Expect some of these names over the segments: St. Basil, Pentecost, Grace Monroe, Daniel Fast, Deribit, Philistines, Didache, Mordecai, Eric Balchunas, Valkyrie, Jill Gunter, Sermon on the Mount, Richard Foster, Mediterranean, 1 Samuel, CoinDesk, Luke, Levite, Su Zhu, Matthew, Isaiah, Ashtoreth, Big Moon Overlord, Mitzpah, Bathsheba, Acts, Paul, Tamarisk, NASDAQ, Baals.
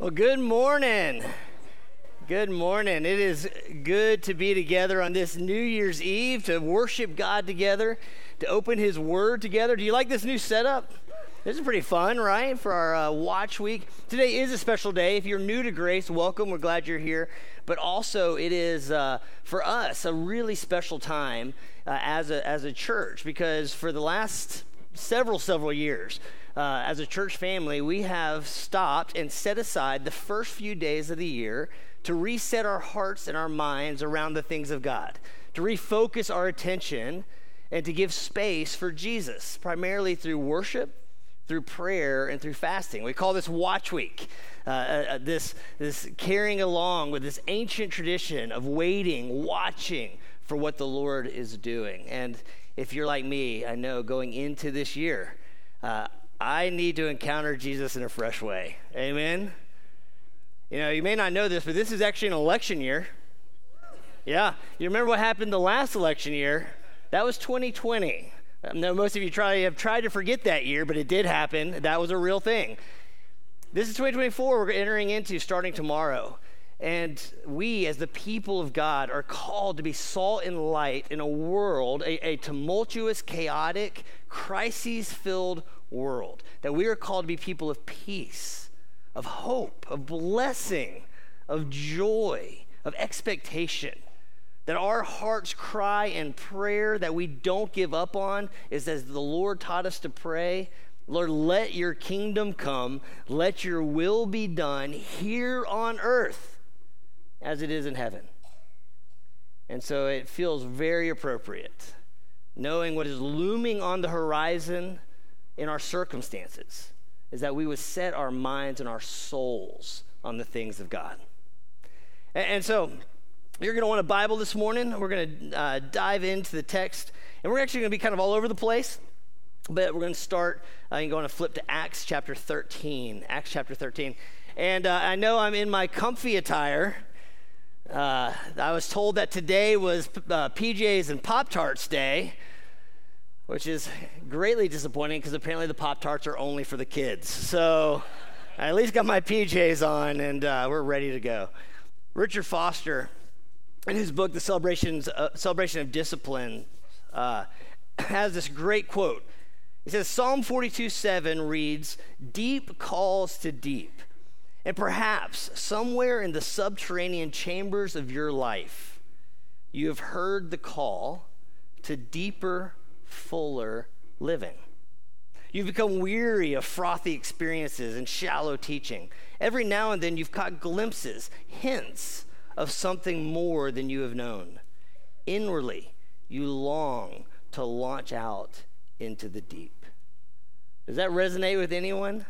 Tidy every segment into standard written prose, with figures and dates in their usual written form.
Well, good morning. Good morning. It is good to be together on this New Year's Eve to worship God together, to open His Word together. Do you like this new setup? This is pretty fun, right, for our watch week. Today is a special day. If you're new to Grace, welcome. We're glad you're here. But also it is, for us, a really special time as a church, because for the last several years, as a church family, we have stopped and set aside the first few days of the year to reset our hearts and our minds around the things of God, to refocus our attention and to give space for Jesus, primarily through worship, through prayer, and through fasting. We call this Watch Week, this carrying along with this ancient tradition of waiting, watching for what the Lord is doing. And if you're like me, I know going into this year, I need to encounter Jesus in a fresh way. Amen? You know, you may not know this, but this is actually an election year. Yeah, you remember what happened the last election year? That was 2020. I know most of you have tried to forget that year, but it did happen. That was a real thing. This is 2024 we're entering into starting tomorrow. And we, as the people of God, are called to be salt and light in a world, a tumultuous, chaotic, crises-filled world. That we are called to be people of peace, of hope, of blessing, of joy, of expectation. That our heart's cry and prayer that we don't give up on is, as the Lord taught us to pray, Lord, let your kingdom come, let your will be done here on earth as it is in heaven. And so it feels very appropriate, knowing what is looming on the horizon in our circumstances, is that we would set our minds and our souls on the things of God. And so you're going to want a Bible this morning. We're going to dive into the text, and we're actually going to be kind of all over the place, but we're going to start, and going to flip to Acts chapter 13. Acts chapter 13. And I know I'm in my comfy attire. I was told that today was PJs and Pop-Tarts Day, which is greatly disappointing because apparently the Pop-Tarts are only for the kids. So I at least got my PJs on, and we're ready to go. Richard Foster, in his book, The Celebration of Discipline, has this great quote. He says, Psalm 42:7 reads, "Deep calls to deep." And perhaps somewhere in the subterranean chambers of your life, you have heard the call to deeper, fuller living. You've become weary of frothy experiences and shallow teaching. Every now and then you've caught glimpses, hints of something more than you have known. Inwardly, you long to launch out into the deep. Does that resonate with anyone?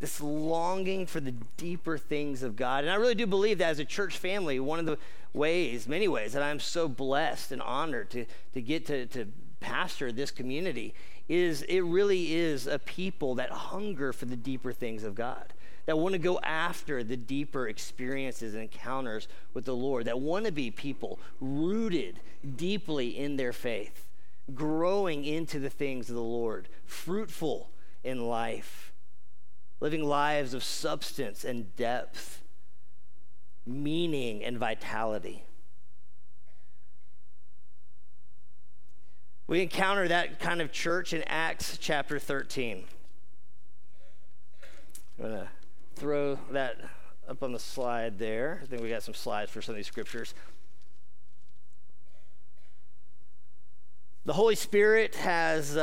This longing for the deeper things of God. And I really do believe that as a church family, one of the ways, many ways, that I'm so blessed and honored to get to pastor this community is it really is a people that hunger for the deeper things of God, that want to go after the deeper experiences and encounters with the Lord, that want to be people rooted deeply in their faith, growing into the things of the Lord, fruitful in life, living lives of substance and depth, meaning and vitality. We encounter that kind of church in Acts chapter 13. I'm going to throw that up on the slide there. I think we got some slides for some of these scriptures. The Holy Spirit has...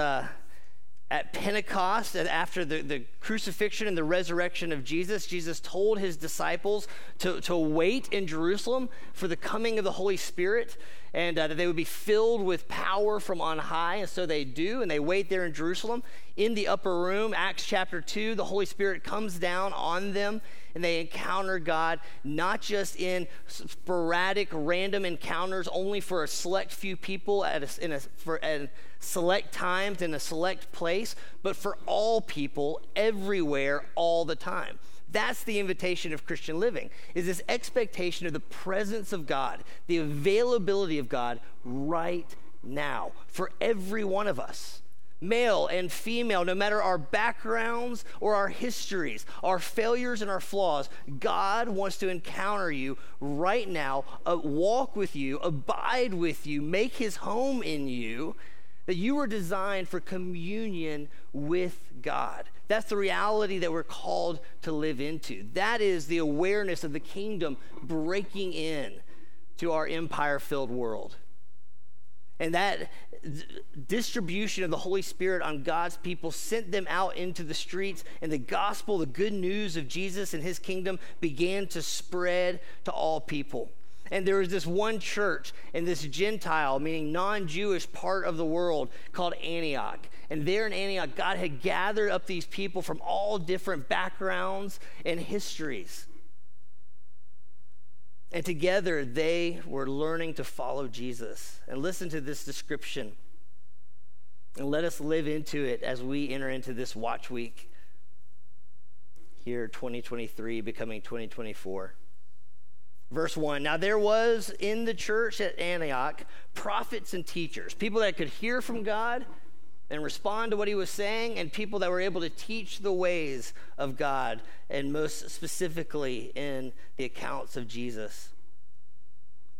At Pentecost, and after the crucifixion and the resurrection of Jesus, Jesus told his disciples to wait in Jerusalem for the coming of the Holy Spirit, and that they would be filled with power from on high. And so they do, and they wait there in Jerusalem in the upper room. Acts chapter 2, the Holy Spirit comes down on them, and they encounter God, not just in sporadic, random encounters only for a select few people at select times in a select place, but for all people, everywhere, all the time. That's the invitation of Christian living, is this expectation of the presence of God, the availability of God right now for every one of us. male and female, no matter our backgrounds or our histories, our failures and our flaws, God wants to encounter you right now, walk with you, abide with you, make his home in you, that you were designed for communion with God. That's the reality that we're called to live into. That is the awareness of the kingdom breaking in to our empire-filled world. And that distribution of the Holy Spirit on God's people sent them out into the streets, and the gospel, the good news of Jesus and his kingdom, began to spread to all people. And there was this one church in this Gentile, meaning non-Jewish, part of the world called Antioch. And there in Antioch, God had gathered up these people from all different backgrounds and histories. And together they were learning to follow Jesus. And listen to this description. And let us live into it as we enter into this watch week. Here, 2023 becoming 2024. Verse 1, now there was in the church at Antioch prophets and teachers, people that could hear from God and respond to what he was saying, and people that were able to teach the ways of God, and most specifically in the accounts of Jesus.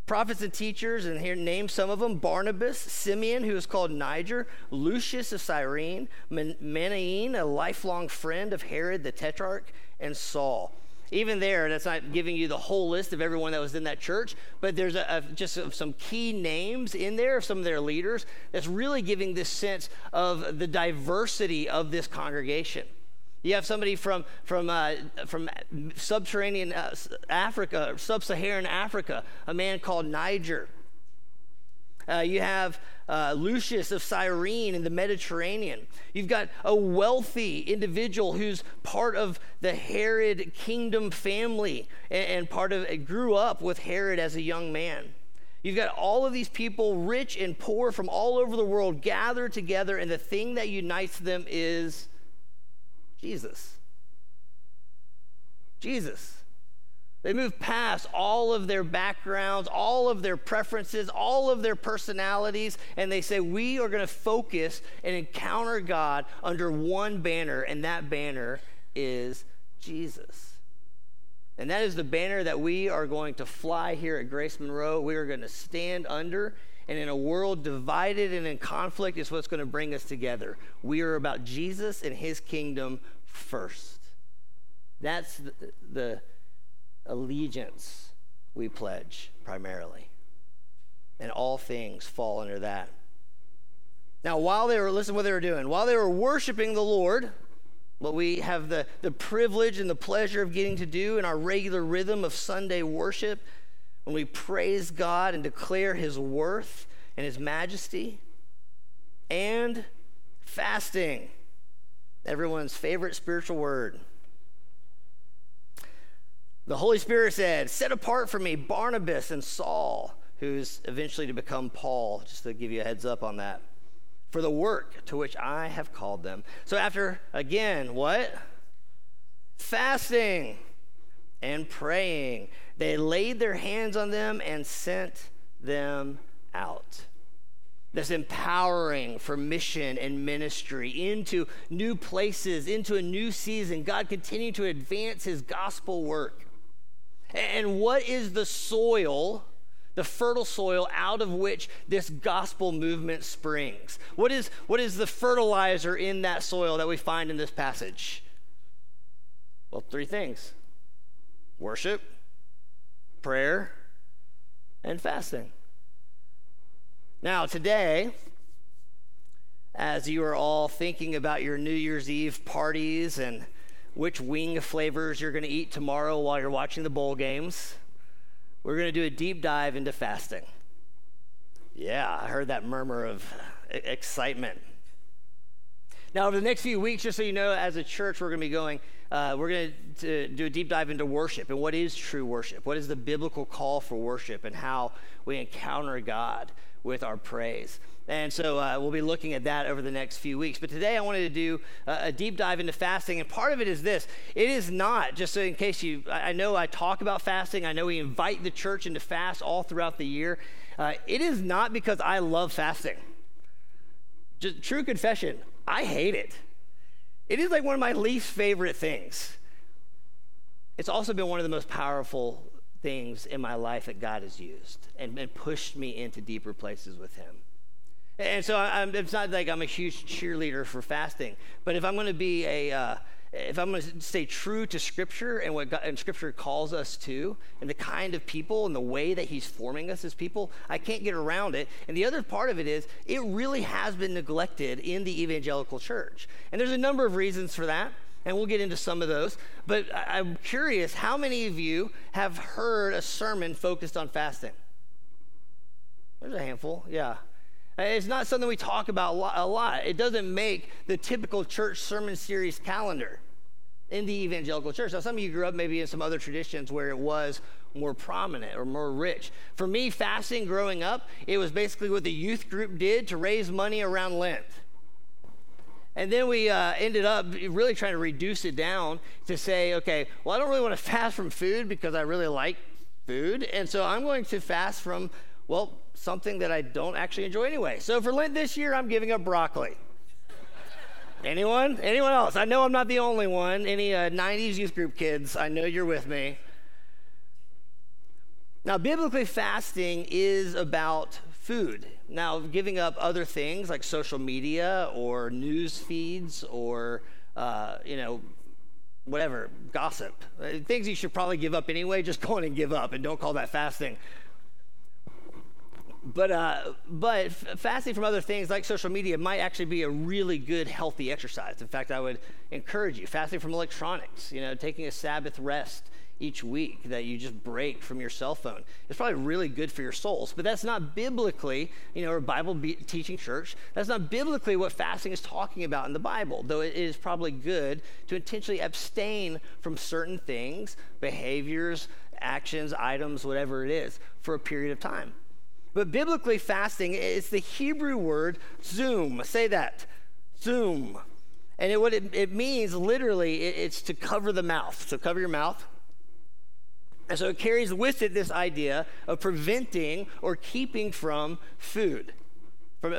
Prophets and teachers, and here name some of them: Barnabas, Simeon, who is called Niger, Lucius of Cyrene, Manaen, a lifelong friend of Herod the Tetrarch, and Saul. Even there, that's not giving you the whole list of everyone that was in that church, but there's just some key names in there of some of their leaders that's really giving this sense of the diversity of this congregation. You have somebody from subterranean Africa, sub-Saharan Africa, a man called Niger. You have Lucius of Cyrene in the Mediterranean. You've got a wealthy individual who's part of the Herod kingdom family and part of it, grew up with Herod as a young man. You've got all of these people, rich and poor, from all over the world, gathered together, and the thing that unites them is Jesus. Jesus. They move past all of their backgrounds, all of their preferences, all of their personalities, and they say, we are going to focus and encounter God under one banner, and that banner is Jesus. And that is the banner that we are going to fly here at Grace Monroe. We are going to stand under, and in a world divided and in conflict is what's going to bring us together. We are about Jesus and his kingdom first. That's the allegiance we pledge primarily, and all things fall under that. Now, while they were worshiping the Lord, what we have the privilege and the pleasure of getting to do in our regular rhythm of Sunday worship, when we praise God and declare his worth and his majesty, and fasting, everyone's favorite spiritual word. The Holy Spirit said, set apart for me Barnabas and Saul, who's eventually to become Paul, just to give you a heads up on that, for the work to which I have called them. So after, again, what? Fasting and praying, they laid their hands on them and sent them out. This empowering for mission and ministry into new places, into a new season. God continued to advance his gospel work. And what is the soil, the fertile soil, out of which this gospel movement springs? What is the fertilizer in that soil that we find in this passage? Well, three things: worship, prayer, and fasting. Now, today, as you are all thinking about your New Year's Eve parties and which wing flavors you're going to eat tomorrow while you're watching the bowl games, we're going to do a deep dive into fasting. Yeah, I heard that murmur of excitement. Now, over the next few weeks, just so you know, as a church, we're going to do a deep dive into worship and what is true worship, what is the biblical call for worship, and how we encounter God with our praise. And so we'll be looking at that over the next few weeks. But today I wanted to do a deep dive into fasting. And part of it is this. It is not, just so in case you, I know I talk about fasting. I know we invite the church into fast all throughout the year. It is not because I love fasting. Just true confession, I hate it. It is like one of my least favorite things. It's also been one of the most powerful things in my life that God has used and pushed me into deeper places with him. And so it's not like I'm a huge cheerleader for fasting, but if I'm going to be if I'm going to stay true to Scripture and what God, and Scripture calls us to, and the kind of people and the way that he's forming us as people, I can't get around it. And the other part of it is, it really has been neglected in the evangelical church. And there's a number of reasons for that, and we'll get into some of those. But I'm curious, how many of you have heard a sermon focused on fasting? There's a handful, yeah. It's not something we talk about a lot. It doesn't make the typical church sermon series calendar in the evangelical church. Now, some of you grew up maybe in some other traditions where it was more prominent or more rich. For me, fasting growing up, it was basically what the youth group did to raise money around Lent. And then we ended up really trying to reduce it down to say, okay, well, I don't really want to fast from food because I really like food. And so I'm going to fast from, well, something that I don't actually enjoy anyway. So for Lent this year, I'm giving up broccoli. Anyone? Anyone else? I know I'm not the only one. Any 90s youth group kids, I know you're with me. Now, biblically, fasting is about food. Now, giving up other things like social media or news feeds or, whatever, gossip. Things you should probably give up anyway, just go in and give up and don't call that fasting. But fasting from other things like social media might actually be a really good, healthy exercise. In fact, I would encourage you, fasting from electronics, taking a Sabbath rest each week that you just break from your cell phone. It's probably really good for your souls, but that's not biblically, or Bible teaching church, that's not biblically what fasting is talking about in the Bible, though it is probably good to intentionally abstain from certain things, behaviors, actions, items, whatever it is, for a period of time. But biblically, fasting is the Hebrew word zoom. Say that, zoom. And it means literally, it's to cover the mouth. So cover your mouth. And so it carries with it this idea of preventing or keeping from food,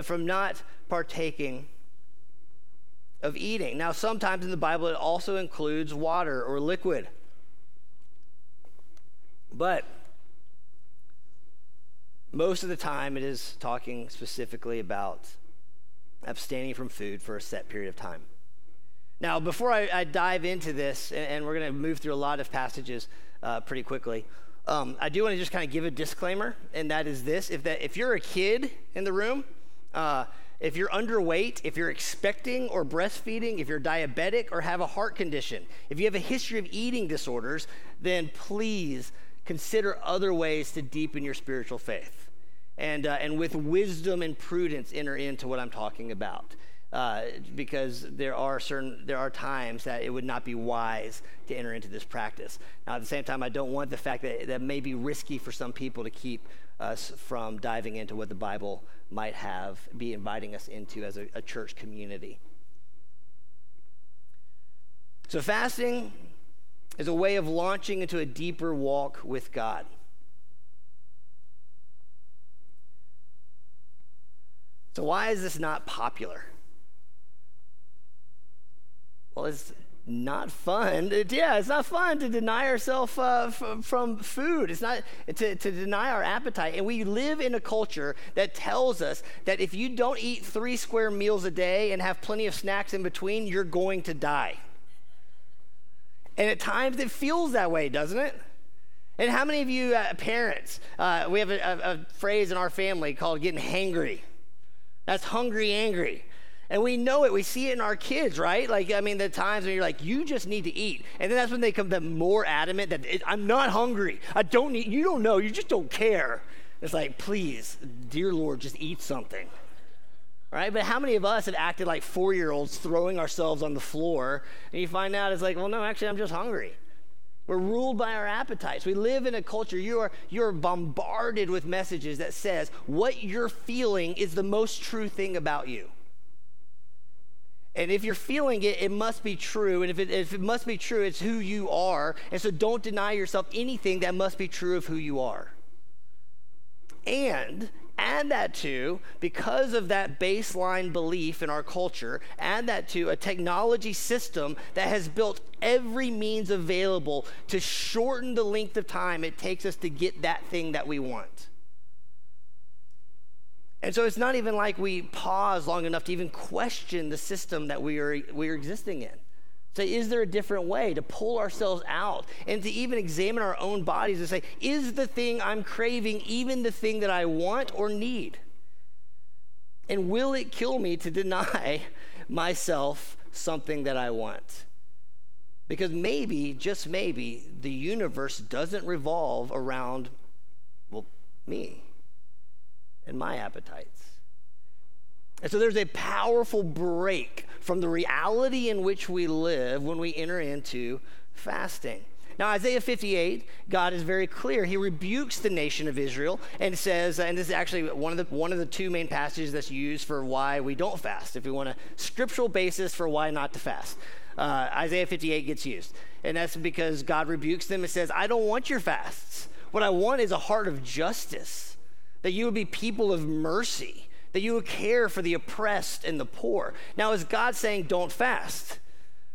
from not partaking of eating. Now, sometimes in the Bible, it also includes water or liquid. But most of the time, it is talking specifically about abstaining from food for a set period of time. Now, before I dive into this, and we're going to move through a lot of passages pretty quickly, I do want to just kind of give a disclaimer, and that is this. If you're a kid in the room, if you're underweight, if you're expecting or breastfeeding, if you're diabetic or have a heart condition, if you have a history of eating disorders, then please consider other ways to deepen your spiritual faith, and with wisdom and prudence enter into what I'm talking about, because there are times that it would not be wise to enter into this practice. Now, at the same time, I don't want the fact that may be risky for some people to keep us from diving into what the Bible might be inviting us into as a church community. So fasting is a way of launching into a deeper walk with God. So why is this not popular? Well, it's not fun. It's not fun to deny ourselves from food. It's not to deny our appetite. And we live in a culture that tells us that if you don't eat 3 square meals a day and have plenty of snacks in between, you're going to die. And at times it feels that way, doesn't it? And how many of you parents, we have a phrase in our family called getting hangry. That's hungry, angry. And we know it. We see it in our kids, right? Like, I mean, the times when you're like, you just need to eat. And then that's when they become the more adamant that I'm not hungry. I don't need, you don't know. You just don't care. It's like, please, dear Lord, just eat something. Right? But how many of us have acted like 4-year-olds throwing ourselves on the floor, and you find out it's like, well, no, actually, I'm just hungry. We're ruled by our appetites. We live in a culture, you're bombarded with messages that says what you're feeling is the most true thing about you. And if you're feeling it, it must be true. And if it must be true, it's who you are. And so don't deny yourself anything that must be true of who you are. And Add that to, because of that baseline belief in our culture, add that to a technology system that has built every means available to shorten the length of time it takes us to get that thing that we want. And so it's not even like we pause long enough to even question the system that we are existing in. So is there a different way to pull ourselves out and to even examine our own bodies and say, is the thing I'm craving even the thing that I want or need? And will it kill me to deny myself something that I want? Because maybe, just maybe, the universe doesn't revolve around, well, me and my appetites. And so there's a powerful break from the reality in which we live when we enter into fasting. Now, Isaiah 58, God is very clear. He rebukes the nation of Israel and says, and this is actually one of the two main passages that's used for why we don't fast, if we want a scriptural basis for why not to fast. Isaiah 58 gets used. And that's because God rebukes them and says, I don't want your fasts. What I want is a heart of justice, that you would be people of mercy, that you would care for the oppressed and the poor. Now, is God saying, don't fast?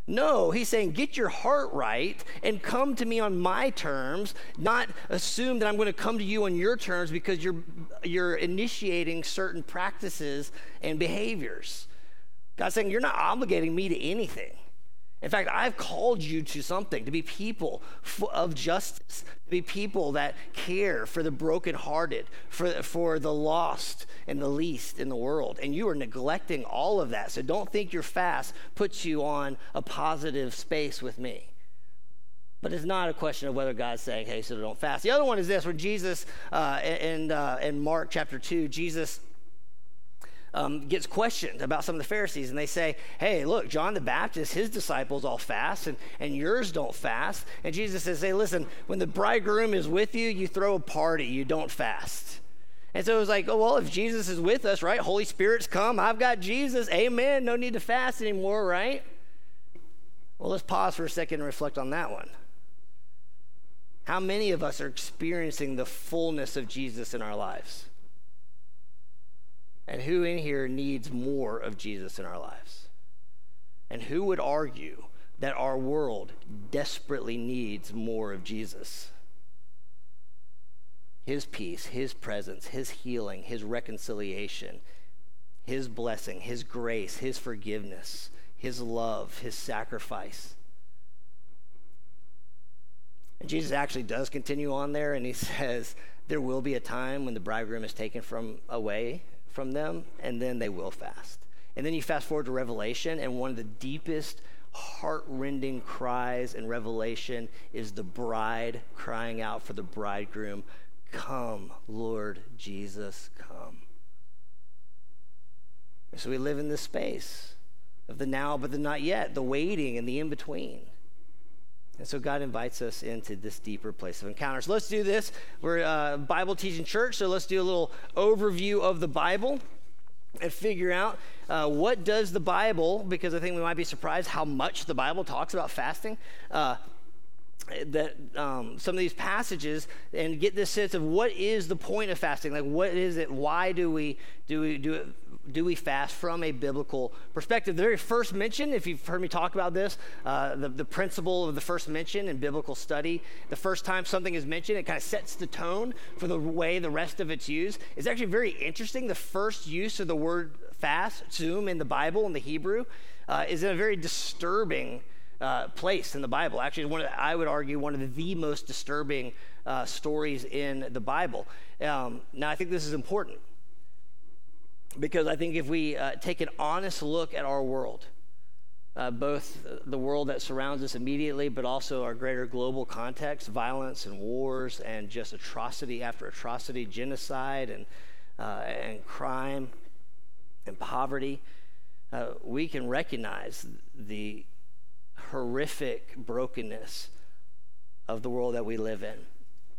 No, he's saying, get your heart right and come to me on my terms, not assume that I'm going to come to you on your terms because you're initiating certain practices and behaviors. God's saying, you're not obligating me to anything. In fact, I've called you to something, to be people of justice, be people that care for the brokenhearted, for the lost and the least in the world. And you are neglecting all of that. So don't think your fast puts you on a positive space with me. But it's not a question of whether God's saying, hey, so don't fast. The other one is this, where Jesus, in Mark chapter 2, Jesus gets questioned about some of the Pharisees, and they say, hey, look, John the Baptist, his disciples all fast, and yours don't fast. And Jesus says, hey, listen, when the bridegroom is with you, you throw a party, you don't fast. And so it was like, oh, well, if Jesus is with us, right, Holy Spirit's come, I've got Jesus, amen, no need to fast anymore, right? Well, let's pause for a second and reflect on that one. How many of us are experiencing the fullness of Jesus in our lives? And who in here needs more of Jesus in our lives? And who would argue that our world desperately needs more of Jesus? His peace, his presence, his healing, his reconciliation, his blessing, his grace, his forgiveness, his love, his sacrifice. And Jesus actually does continue on there, and he says, there will be a time when the bridegroom is taken away from them, and then they will fast. And then you fast forward to Revelation, and one of the deepest heart-rending cries in Revelation is the bride crying out for the bridegroom, come, Lord Jesus, come. And so we live in this space of the now but the not yet, the waiting and the in-between. And so God invites us into this deeper place of encounter. So let's do this. We're a Bible teaching church, so let's do a little overview of the Bible and figure out what does the Bible, because I think we might be surprised how much the Bible talks about fasting, that some of these passages, and get this sense of what is the point of fasting? Like, what is it? Why do we do it? Do we fast from a biblical perspective? The very first mention, if you've heard me talk about this, the principle of the first mention in biblical study, the first time something is mentioned, it kind of sets the tone for the way the rest of it's used. It's actually very interesting. The first use of the word fast, tzum, in the Bible, in the Hebrew, is in a very disturbing place in the Bible. Actually, I would argue one of the most disturbing stories in the Bible. Now, I think this is important, because I think if we take an honest look at our world, both the world that surrounds us immediately, but also our greater global context, violence and wars and just atrocity after atrocity, genocide and crime and poverty, we can recognize the horrific brokenness of the world that we live in.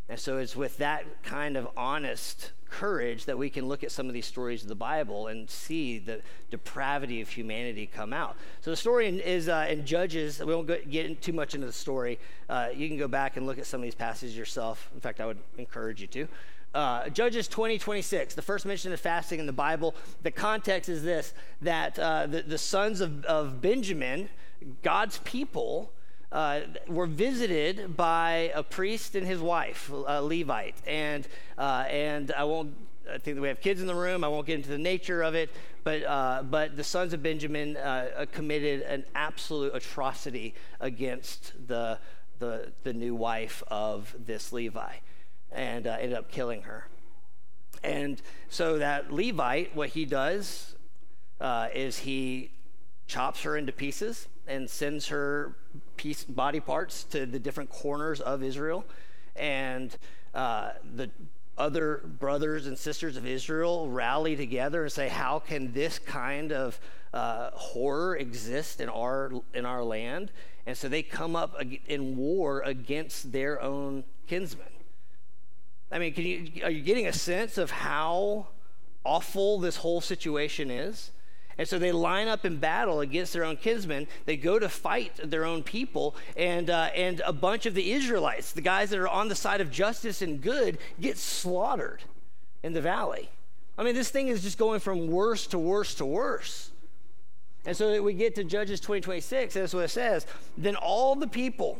And so it's with that kind of honest courage that we can look at some of these stories of the Bible and see the depravity of humanity come out. So the story is in Judges. We won't get too much into the story. You can go back and look at some of these passages yourself. In fact, I would encourage you to. Judges 20:26, the first mention of fasting in the Bible. The context is this, that the sons of Benjamin, God's people, were visited by a priest and his wife, a Levite. And I think that we have kids in the room. I won't get into the nature of it, but the sons of Benjamin committed an absolute atrocity against the new wife of this Levi, and ended up killing her. And so that Levite, what he does is he chops her into pieces and sends her body parts to the different corners of Israel. And the other brothers and sisters of Israel rally together and say, how can this kind of horror exist in our land? And so they come up in war against their own kinsmen. I mean, are you getting a sense of how awful this whole situation is? And so they line up in battle against their own kinsmen. They go to fight their own people, and a bunch of the Israelites, the guys that are on the side of justice and good, get slaughtered in the valley. I mean, this thing is just going from worse to worse to worse. And so we get to Judges 20:26, that's what it says. Then all the people,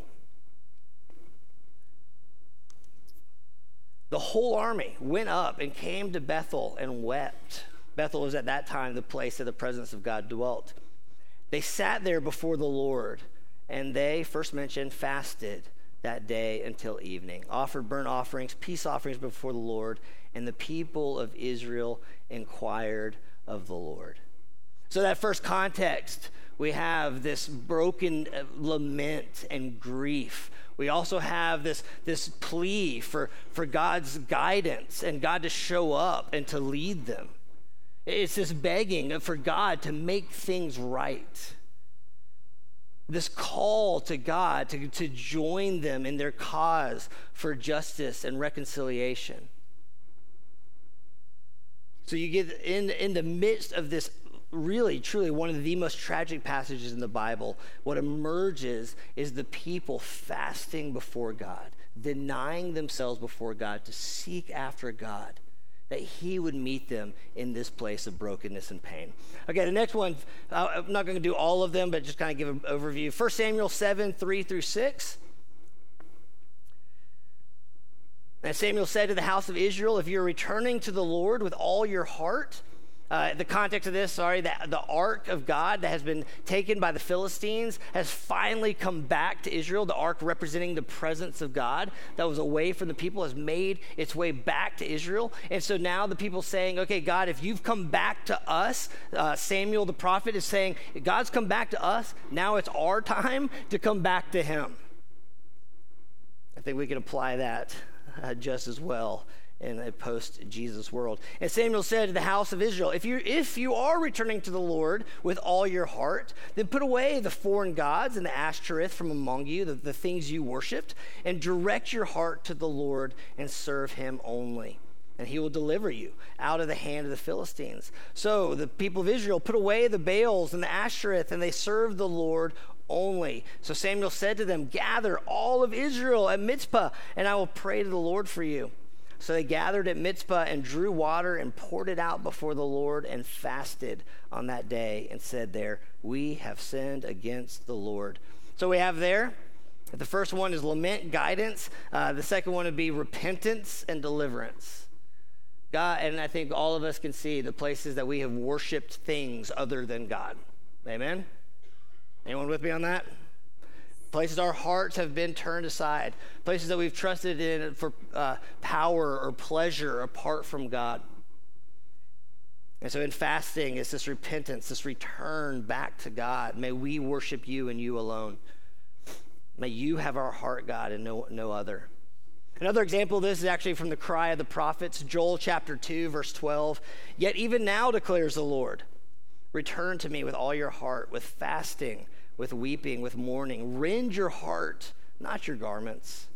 the whole army, went up and came to Bethel and wept. Bethel was at that time the place that the presence of God dwelt. They sat there before the Lord, and they, first mentioned, fasted that day until evening, offered burnt offerings, peace offerings before the Lord, and the people of Israel inquired of the Lord. So that first context, we have this broken lament and grief. We also have this plea for God's guidance and God to show up and to lead them. It's this begging for God to make things right. This call to God to join them in their cause for justice and reconciliation. So you get in the midst of this, really, truly one of the most tragic passages in the Bible, what emerges is the people fasting before God, denying themselves before God to seek after God, that he would meet them in this place of brokenness and pain. Okay, the next one, I'm not going to do all of them, but just kind of give an overview. 1 Samuel 7:3-6. And Samuel said to the house of Israel, if you're returning to the Lord with all your heart, the context of this, the ark of God that has been taken by the Philistines has finally come back to Israel. The ark, representing the presence of God that was away from the people, has made its way back to Israel. And so now the people saying, okay, God, if you've come back to us, Samuel the prophet is saying, God's come back to us. Now it's our time to come back to him. I think we can apply that just as well in a post-Jesus world. And Samuel said to the house of Israel, if you are returning to the Lord with all your heart, then put away the foreign gods and the Ashtoreth from among you, the things you worshipped, and direct your heart to the Lord and serve him only. And he will deliver you out of the hand of the Philistines. So the people of Israel put away the Baals and the Ashtoreth, and they served the Lord only. So Samuel said to them, gather all of Israel at Mitzpah, and I will pray to the Lord for you. So they gathered at Mitzpah and drew water and poured it out before the Lord and fasted on that day and said there, we have sinned against the Lord. So we have there, the first one is lament, guidance. The second one would be repentance and deliverance. God, and I think all of us can see the places that we have worshiped things other than God. Amen? Anyone with me on that? Places our hearts have been turned aside, places that we've trusted in for power or pleasure apart from God. And so in fasting, it's this repentance, this return back to God. May we worship you and you alone. May you have our heart, God, and no other. Another example of this is actually from the cry of the prophets, Joel chapter 2, verse 12. Yet even now declares the Lord, return to me with all your heart, with fasting, with weeping, with mourning. Rend your heart, not your garments.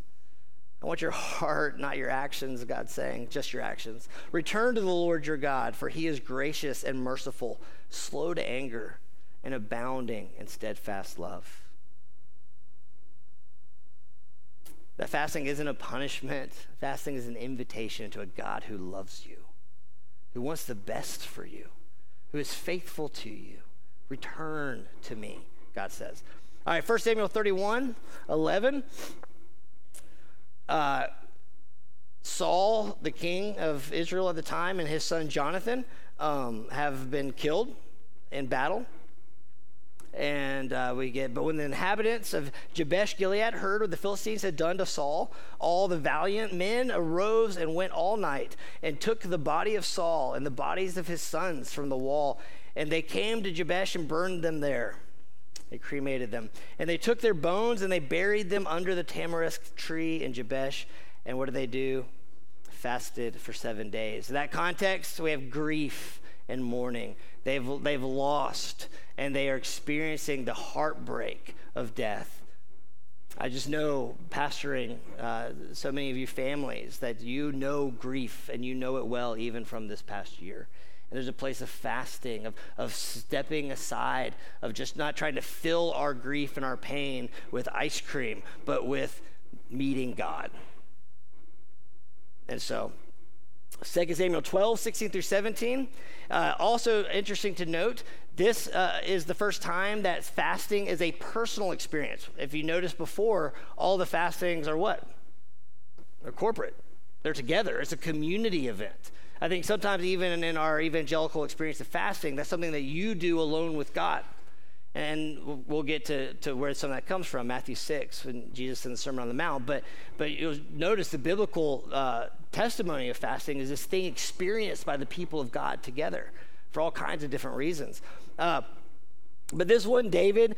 I I want your heart, not your actions, God's saying, just your actions. Return to the Lord your God, for he is gracious and merciful, slow to anger, and abounding in steadfast love. That fasting isn't a punishment. Fasting is an invitation to a God who loves you, who wants the best for you, who is faithful to you. Return to me, God says. All right, 1 Samuel 31:11. Saul, the king of Israel at the time, and his son Jonathan have been killed in battle. And but when the inhabitants of Jabesh Gilead heard what the Philistines had done to Saul, all the valiant men arose and went all night and took the body of Saul and the bodies of his sons from the wall. And they came to Jabesh and burned them there. They cremated them. And they took their bones and they buried them under the tamarisk tree in Jabesh. And what did they do? Fasted for 7 days. In that context, we have grief and mourning. They've lost, and they are experiencing the heartbreak of death. I just know, pastoring so many of you families, that you know grief, and you know it well even from this past year. And there's a place of fasting, of stepping aside, of just not trying to fill our grief and our pain with ice cream, but with meeting God. And so 2 Samuel 12:16-17. Also interesting to note, this is the first time that fasting is a personal experience. If you notice before, all the fastings are what? They're corporate. They're together. It's a community event. I think sometimes even in our evangelical experience of fasting, that's something that you do alone with God. And we'll get to where some of that comes from, Matthew 6, when Jesus in the Sermon on the Mount. But you'll notice the biblical testimony of fasting is this thing experienced by the people of God together for all kinds of different reasons. But this one, David,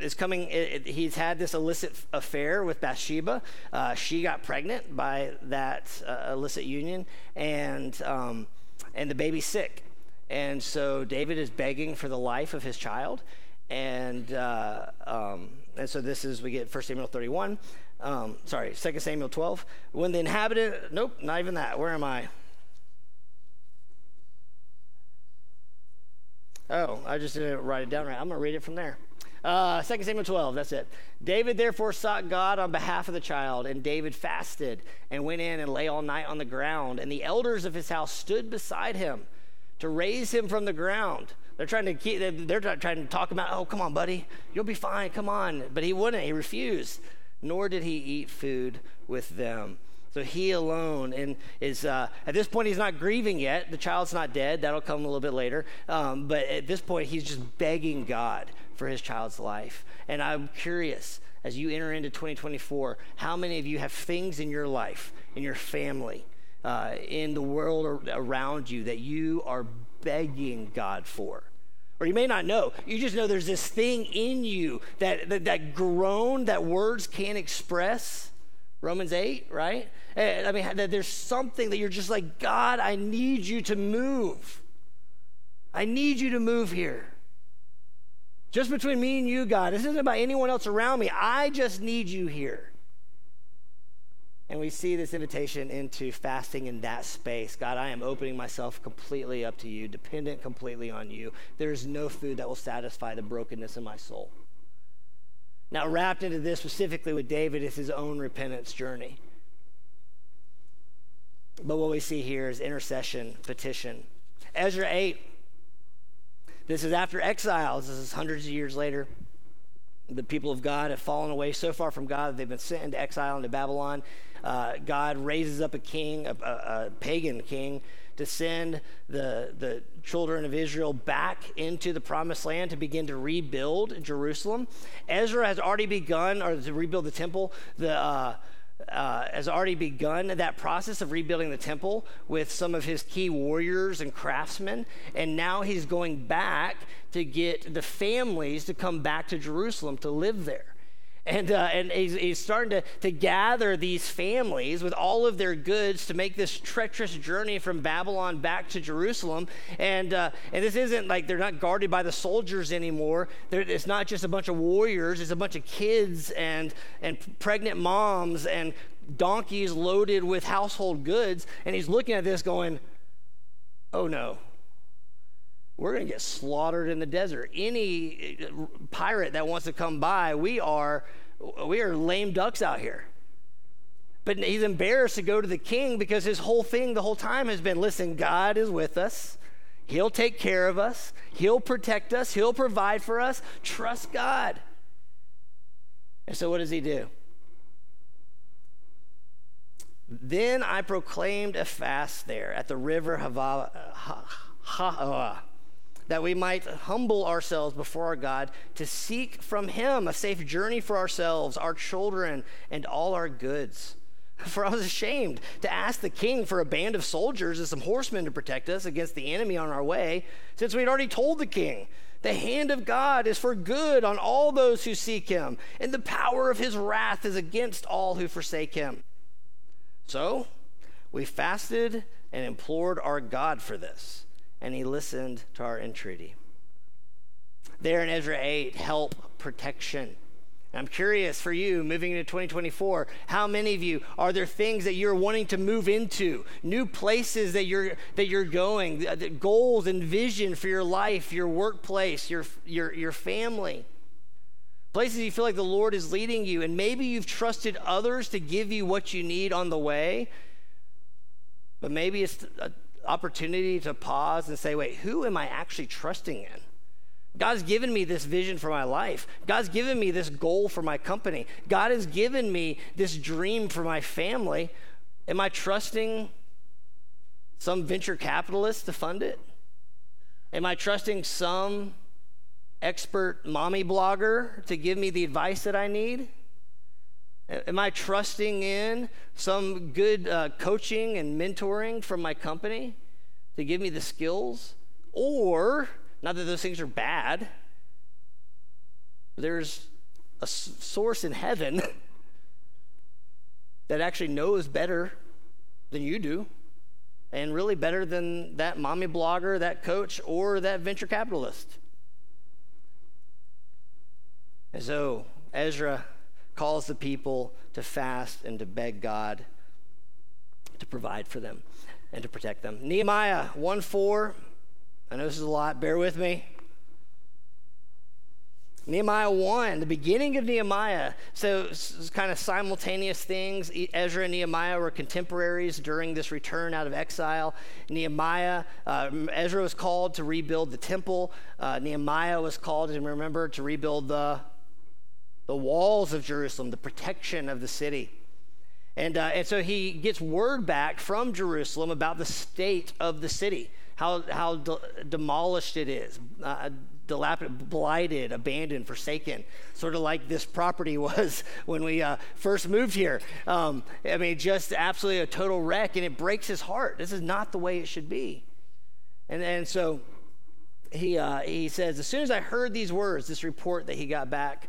is coming. He's had this illicit affair with Bathsheba. She got pregnant by that illicit union, and the baby's sick. And so David is begging for the life of his child. And so this is, we get 1 Samuel 31. 2 Samuel 12. When the inhabitant, nope, not even that. Where am I? Oh, I just didn't write it down right. I'm going to read it from there. 2 Samuel 12, that's it. David therefore sought God on behalf of the child, and David fasted and went in and lay all night on the ground. And the elders of his house stood beside him to raise him from the ground. They're trying to talk about, oh, come on, buddy. You'll be fine. Come on. But he wouldn't. He refused. Nor did he eat food with them. So he alone is, at this point, he's not grieving yet. The child's not dead. That'll come a little bit later. But at this point, he's just begging God for his child's life. And I'm curious, as you enter into 2024, how many of you have things in your life, in your family, in the world around you that you are begging God for? Or you may not know. You just know there's this thing in you that groan that words can't express. Romans 8, right? I mean, that there's something that you're just like, God, I need you to move. I need you to move here. Just between me and you, God. This isn't about anyone else around me. I just need you here. And we see this invitation into fasting in that space. God, I am opening myself completely up to you, dependent completely on you. There is no food that will satisfy the brokenness in my soul. Now, wrapped into this specifically with David is his own repentance journey. But what we see here is intercession, petition. Ezra 8. This is after exiles. This is hundreds of years later. The people of God have fallen away so far from God that they've been sent into exile into Babylon. God raises up a king, a pagan king, to send the children of Israel back into the promised land to begin to rebuild Jerusalem. Ezra has already begun, or to rebuild the temple, has already begun that process of rebuilding the temple with some of his key warriors and craftsmen, and now he's going back to get the families to come back to Jerusalem to live there. And he's starting to gather these families with all of their goods to make this treacherous journey from Babylon back to Jerusalem. And this isn't like they're not guarded by the soldiers anymore. It's not just a bunch of warriors. It's a bunch of kids and pregnant moms and donkeys loaded with household goods, and he's looking at this going, oh no, we're going to get slaughtered in the desert. Any pirate that wants to come by, we are lame ducks out here. But he's embarrassed to go to the king because his whole thing the whole time has been, listen, God is with us. He'll take care of us. He'll protect us. He'll provide for us. Trust God. And so what does he do? Then I proclaimed a fast there at the river Havah, that we might humble ourselves before our God, to seek from him a safe journey for ourselves, our children, and all our goods. For I was ashamed to ask the king for a band of soldiers and some horsemen to protect us against the enemy on our way, since we had already told the king, the hand of God is for good on all those who seek him, and the power of his wrath is against all who forsake him. So we fasted and implored our God for this, and he listened to our entreaty. There in Ezra 8, help, protection. I'm curious for you, moving into 2024, how many of you, are there things that you're wanting to move into, new places that you're going, the goals and vision for your life, your workplace, your family, places you feel like the Lord is leading you, and maybe you've trusted others to give you what you need on the way, but maybe it's an opportunity to pause and say, wait, who am I actually trusting in? God's given me this vision for my life. God's given me this goal for my company. God has given me this dream for my family. Am I trusting some venture capitalist to fund it? Am I trusting some expert mommy blogger to give me the advice that I need? Am I trusting in some good coaching and mentoring from my company to give me the skills? Or, not that those things are bad, there's a source in heaven that actually knows better than you do, and really better than that mommy blogger, that coach, or that venture capitalist. And so Ezra calls the people to fast and to beg God to provide for them and to protect them. Nehemiah 1:4. I know this is a lot, bear with me. Nehemiah 1, the beginning of Nehemiah. So it's kind of simultaneous things. Ezra and Nehemiah were contemporaries during this return out of exile. Ezra was called to rebuild the temple. Nehemiah was called, and remember, to rebuild the walls of Jerusalem, the protection of the city. And so he gets word back from Jerusalem about the state of the city. How demolished it is, dilapidated, blighted, abandoned, forsaken, sort of like this property was when we first moved here. I mean, just absolutely a total wreck, and it breaks his heart. This is not the way it should be. And so he says, as soon as I heard these words, this report that he got back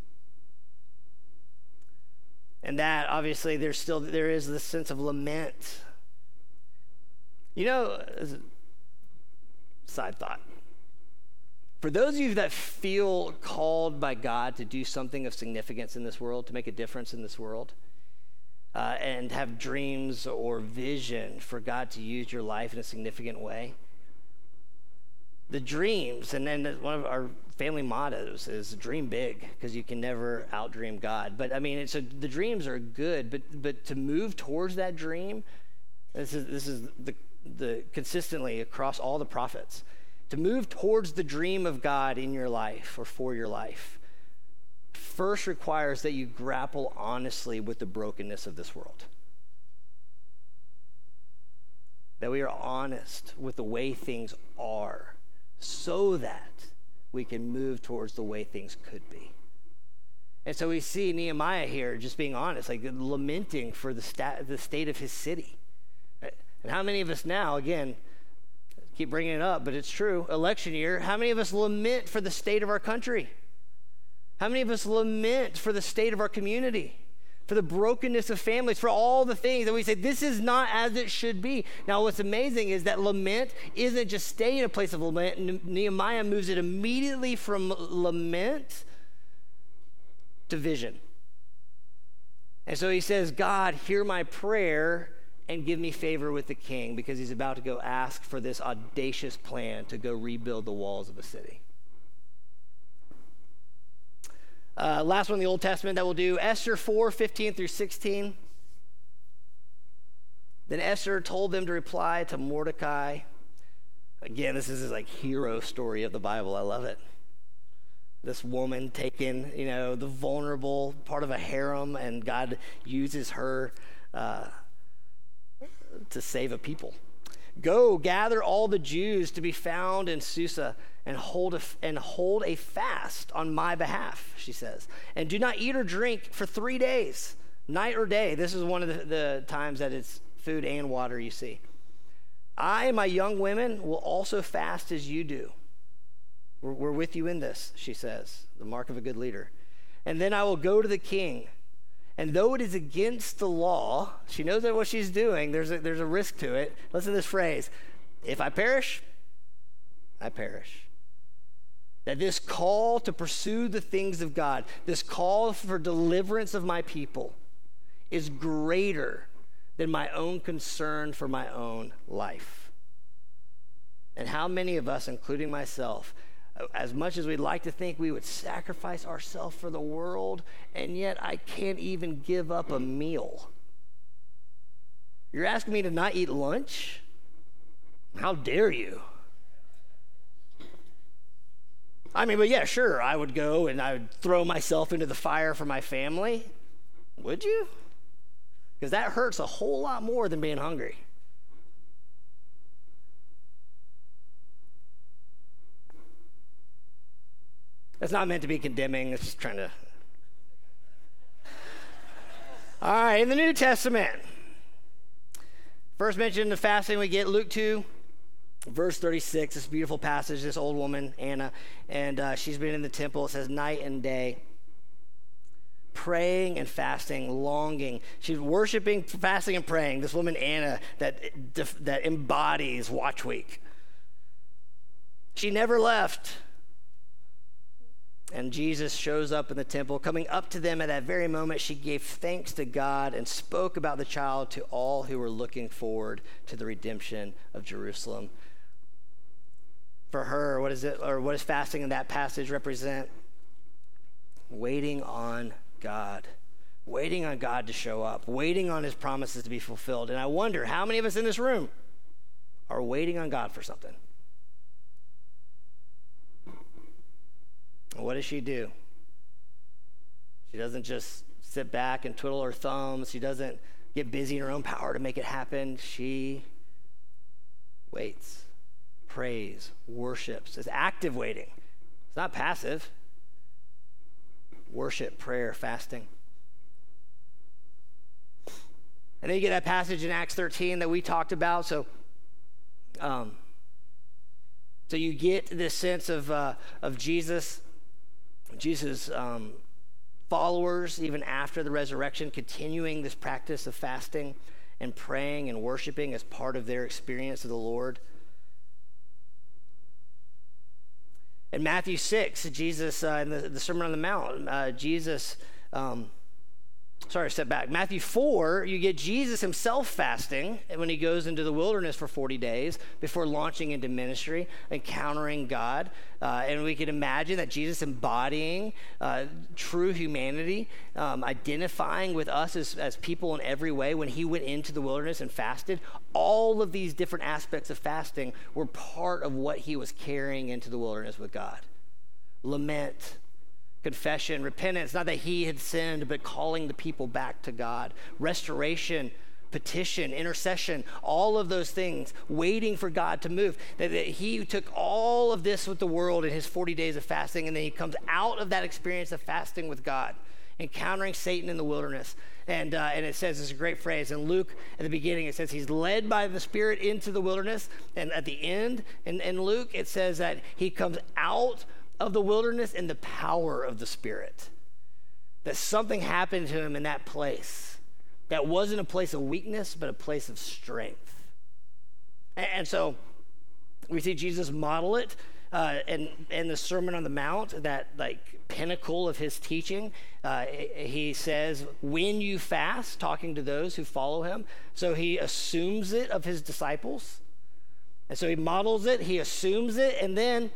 And that, obviously, there is this sense of lament. You know, as a side thought, for those of you that feel called by God to do something of significance in this world, to make a difference in this world, and have dreams or vision for God to use your life in a significant way, the dreams, and then one of our family mottos is dream big, because you can never outdream God. But I mean, the dreams are good, but to move towards that dream, this is the consistently across all the prophets, to move towards the dream of God in your life or for your life first requires that you grapple honestly with the brokenness of this world. That we are honest with the way things are so that we can move towards the way things could be. And so we see Nehemiah here just being honest, like lamenting for the state of his city. And how many of us now, again, keep bringing it up, but it's true. Election year, how many of us lament for the state of our country? How many of us lament for the state of our community, for the brokenness of families, for all the things that we say, this is not as it should be? Now, what's amazing is that lament isn't just staying in a place of lament. Nehemiah moves it immediately from lament to vision. And so he says, God, hear my prayer and give me favor with the king, because he's about to go ask for this audacious plan to go rebuild the walls of a city. Last one in the Old Testament that we'll do, Esther 4, 15 through 16. Then Esther told them to reply to Mordecai. Again, this is like hero story of the Bible. I love it. This woman taken, you know, the vulnerable part of a harem, and God uses her to save a people. Go gather all the Jews to be found in Susa and hold a fast on my behalf, she says, and do not eat or drink for 3 days, night or day. This is one of the times that it's food and water you see. I and my young women will also fast as you do. We're with you in this, she says, the mark of a good leader. And then I will go to the king. And though it is against the law, she knows that what she's doing, there's a risk to it. Listen to this phrase. If I perish, I perish. That this call to pursue the things of God, this call for deliverance of my people, is greater than my own concern for my own life. And how many of us, including myself, as much as we'd like to think we would sacrifice ourselves for the world, and yet I can't even give up a meal. You're asking me to not eat lunch? How dare you? I mean, but yeah, sure, I would go and I would throw myself into the fire for my family. Would you? Because that hurts a whole lot more than being hungry. That's not meant to be condemning. It's just trying to. All right, in the New Testament. First mention of fasting we get Luke 2, verse 36. This beautiful passage, this old woman, Anna, and she's been in the temple. It says night and day, praying and fasting, longing. She's worshiping, fasting, and praying. This woman, Anna, that embodies Watch Week. She never left. And Jesus shows up in the temple. Coming up to them at that very moment, she gave thanks to God and spoke about the child to all who were looking forward to the redemption of Jerusalem. For her, what does fasting in that passage represent? Waiting on God. Waiting on God to show up. Waiting on his promises to be fulfilled. And I wonder, how many of us in this room are waiting on God for something? What does she do? She doesn't just sit back and twiddle her thumbs. She doesn't get busy in her own power to make it happen. She waits, prays, worships. It's active waiting. It's not passive. Worship, prayer, fasting. And then you get that passage in Acts 13 that we talked about. So you get this sense of Jesus. Jesus' followers, even after the resurrection, continuing this practice of fasting and praying and worshiping as part of their experience of the Lord. In Matthew 6, Jesus, in the Sermon on the Mount, Matthew 4, you get Jesus himself fasting when he goes into the wilderness for 40 days before launching into ministry, encountering God. And we can imagine that Jesus embodying true humanity, identifying with us as people in every way when he went into the wilderness and fasted. All of these different aspects of fasting were part of what he was carrying into the wilderness with God. Lament. Confession, repentance, not that he had sinned, but calling the people back to God. Restoration, petition, intercession, all of those things, waiting for God to move. That he took all of this with the world in his 40 days of fasting, and then he comes out of that experience of fasting with God. encountering Satan in the wilderness. And it says, it's a great phrase. In Luke, at the beginning, it says he's led by the Spirit into the wilderness. And at the end, in Luke, it says that he comes out of the wilderness in the power of the Spirit. That something happened to him in that place. That wasn't a place of weakness, but a place of strength. And so we see Jesus model it. And the Sermon on the Mount, that like pinnacle of his teaching, he says, when you fast, talking to those who follow him. So he assumes it of his disciples. And so he models it, he assumes it, and then,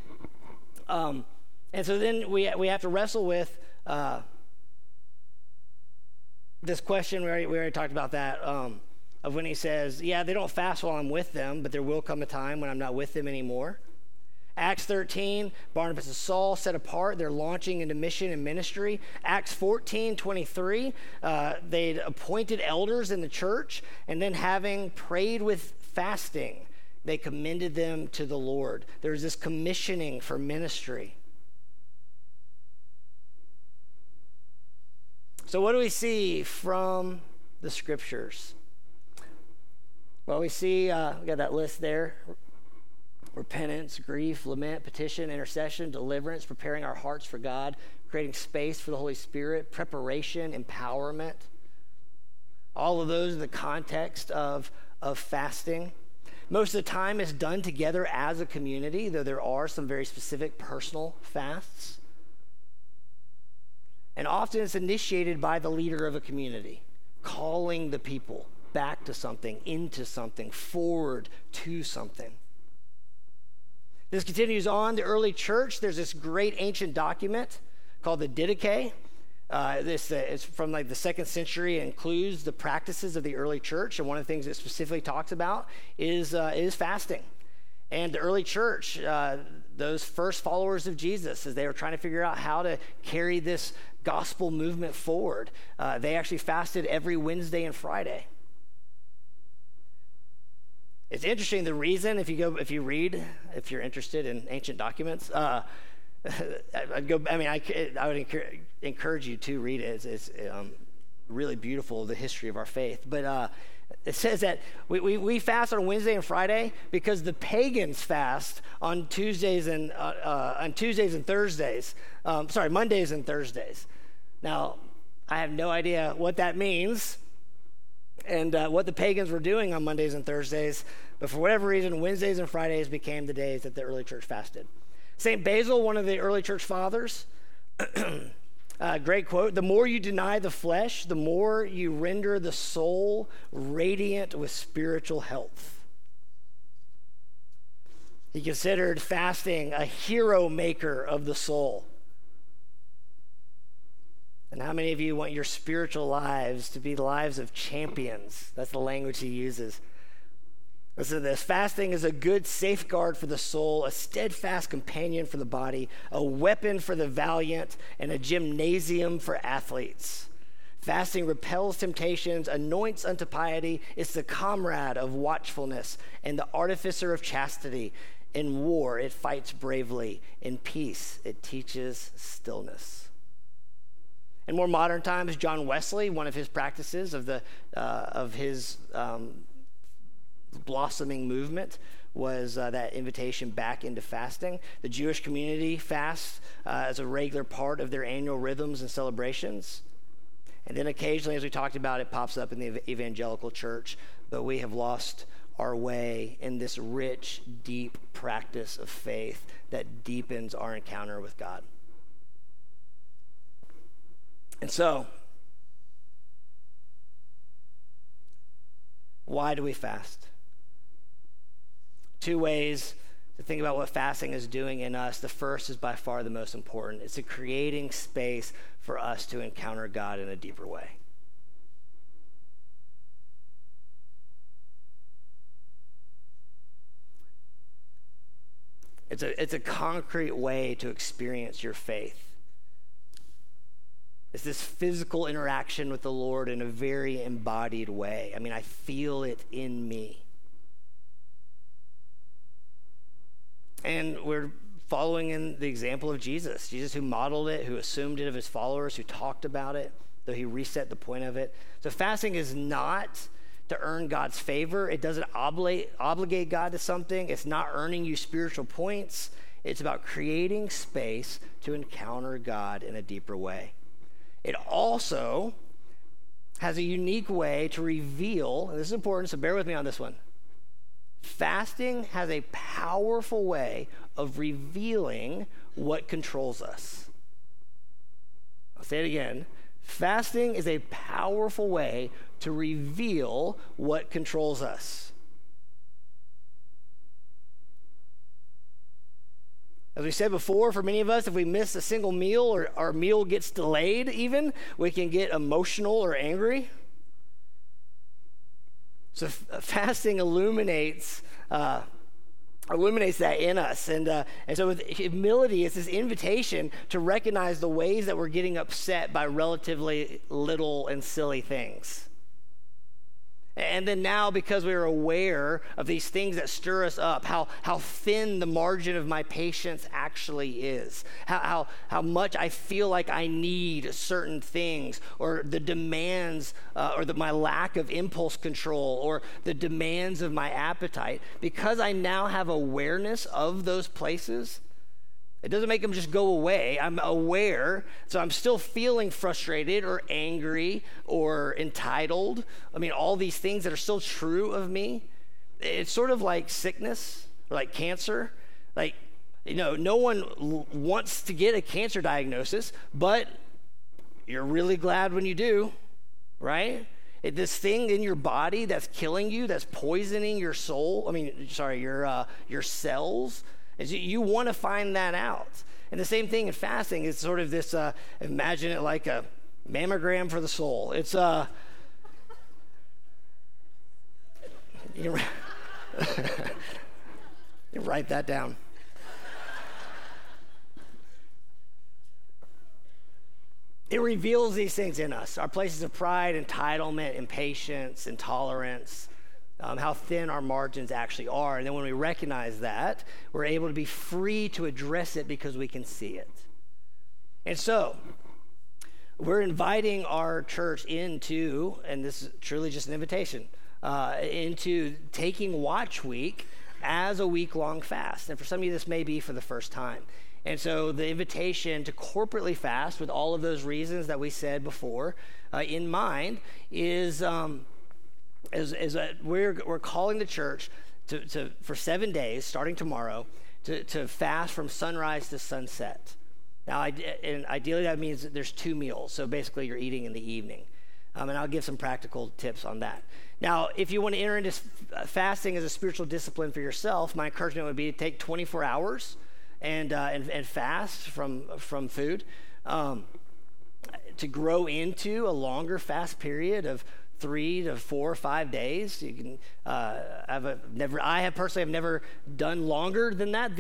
we have to wrestle with this question. We already talked about that, of when he says, yeah, they don't fast while I'm with them, but there will come a time when I'm not with them anymore. Acts 13, Barnabas and Saul set apart. They're launching into mission and ministry. Acts 14:23, they'd appointed elders in the church, and then having prayed with fasting, they commended them to the Lord. There's this commissioning for ministry. So what do we see from the scriptures? Well, we see, we got that list there. Repentance, grief, lament, petition, intercession, deliverance, preparing our hearts for God, creating space for the Holy Spirit, preparation, empowerment. All of those in the context of fasting. Most of the time it's done together as a community, though there are some very specific personal fasts. And often it's initiated by the leader of a community, calling the people back to something, into something, forward to something. This continues on. The early church, there's this great ancient document called the Didache. This is from like the 2nd century and includes the practices of the early church. And one of the things it specifically talks about is fasting. And the early church, those first followers of Jesus, as they were trying to figure out how to carry this gospel movement forward, they actually fasted every Wednesday and Friday. It's interesting, the reason, if you're interested in ancient documents, I would encourage you to read it. It's really beautiful, the history of our faith. But it says that we fast on Wednesday and Friday because the pagans fast on Mondays and Thursdays. Now, I have no idea what that means, and what the pagans were doing on Mondays and Thursdays, but for whatever reason, Wednesdays and Fridays became the days that the early church fasted. St. Basil, one of the early church fathers, great quote, "The more you deny the flesh, the more you render the soul radiant with spiritual health." He considered fasting a hero maker of the soul. And how many of you want your spiritual lives to be lives of champions? That's the language he uses. Listen to this. Fasting is a good safeguard for the soul, a steadfast companion for the body, a weapon for the valiant, and a gymnasium for athletes. Fasting repels temptations, anoints unto piety. It's the comrade of watchfulness and the artificer of chastity. In war, it fights bravely. In peace, it teaches stillness. In more modern times, John Wesley, one of his practices of his blossoming movement was that invitation back into fasting. The Jewish community fasts as a regular part of their annual rhythms and celebrations. And then occasionally, as we talked about, it pops up in the evangelical church, but we have lost our way in this rich, deep practice of faith that deepens our encounter with God. And so, why do we fast? Two ways to think about what fasting is doing in us. The first is by far the most important. It's creating space for us to encounter God in a deeper way. It's a concrete way to experience your faith. It's this physical interaction with the Lord in a very embodied way. I mean, I feel it in me. And we're following in the example of Jesus. Jesus who modeled it, who assumed it of his followers, who talked about it, though he reset the point of it. So fasting is not to earn God's favor. It doesn't obligate God to something. It's not earning you spiritual points. It's about creating space to encounter God in a deeper way. It also has a unique way to reveal, and this is important, so bear with me on this one. Fasting has a powerful way of revealing what controls us. I'll say it again. Fasting is a powerful way to reveal what controls us. As we said before, for many of us, if we miss a single meal or our meal gets delayed even, we can get emotional or angry. So fasting illuminates that in us. And so with humility, it's this invitation to recognize the ways that we're getting upset by relatively little and silly things. And then now, because we are aware of these things that stir us up, how thin the margin of my patience actually is, how much I feel like I need certain things, or the demands, or my lack of impulse control, or the demands of my appetite, because I now have awareness of those places. It doesn't make them just go away. I'm aware, so I'm still feeling frustrated or angry or entitled. I mean, all these things that are still true of me. It's sort of like sickness, or like cancer. Like, no one wants to get a cancer diagnosis, but you're really glad when you do, right? This thing in your body that's killing you, that's poisoning your soul. I mean, sorry, your cells. You want to find that out. And the same thing in fasting is sort of this, imagine it like a mammogram for the soul. It's you write that down. It reveals these things in us, our places of pride, entitlement, impatience, intolerance. How thin our margins actually are. And then when we recognize that, we're able to be free to address it because we can see it. And so we're inviting our church into, and this is truly just an invitation, into taking Watch Week as a week-long fast. And for some of you, this may be for the first time. And so the invitation to corporately fast with all of those reasons that we said before in mind is... we're calling the church to for 7 days, starting tomorrow, to fast from sunrise to sunset. Now, and ideally that means that there's two meals, so basically you're eating in the evening. And I'll give some practical tips on that. Now, if you want to enter into fasting as a spiritual discipline for yourself, my encouragement would be to take 24 hours and fast from food to grow into a longer fast period of 3 to 4 or 5 days. You can I have never done longer than that.